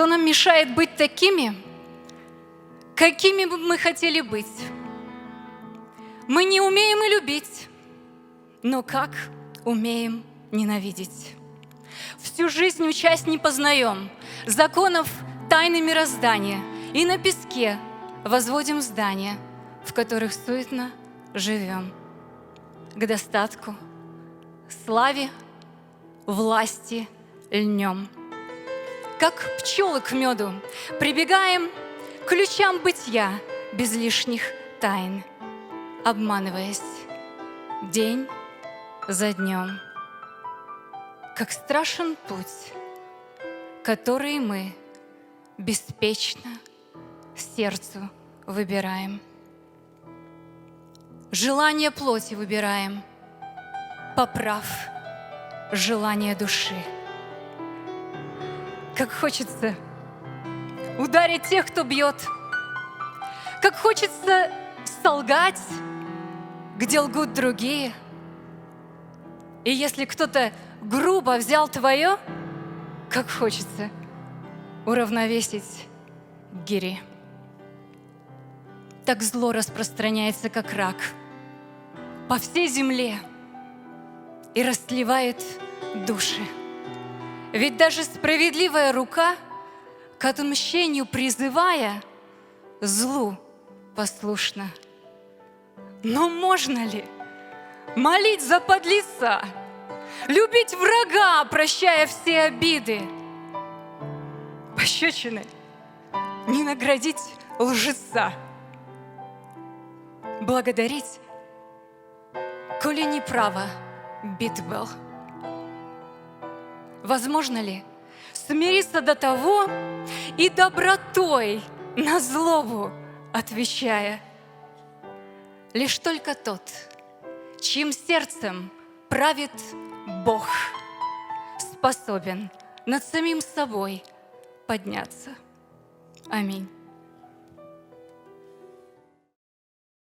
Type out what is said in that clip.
что нам мешает быть такими, какими бы мы хотели быть. Мы не умеем и любить, но как умеем ненавидеть. Всю жизнь учась не познаем законов тайны мироздания, и на песке возводим здания, в которых суетно живем. К достатку, славе, власти льнем. Как пчелы к меду прибегаем к ключам бытия без лишних тайн, обманываясь день за днем. Как страшен путь, который мы беспечно сердцу выбираем. Желание плоти выбираем, поправ желание души. Как хочется ударить тех, кто бьет, как хочется солгать, где лгут другие. И если кто-то грубо взял твое, как хочется уравновесить гири. Так зло распространяется, как рак, по всей земле и растлевает души. Ведь даже справедливая рука, к отмщению призывая, злу послушна. Но можно ли молить за подлеца, любить врага, прощая все обиды? Пощечины не наградить лжеца. Благодарить, коли неправо бит был. Возможно ли смириться до того и добротой на злобу отвечая? Лишь только тот, чьим сердцем правит Бог, способен над самим собой подняться. Аминь.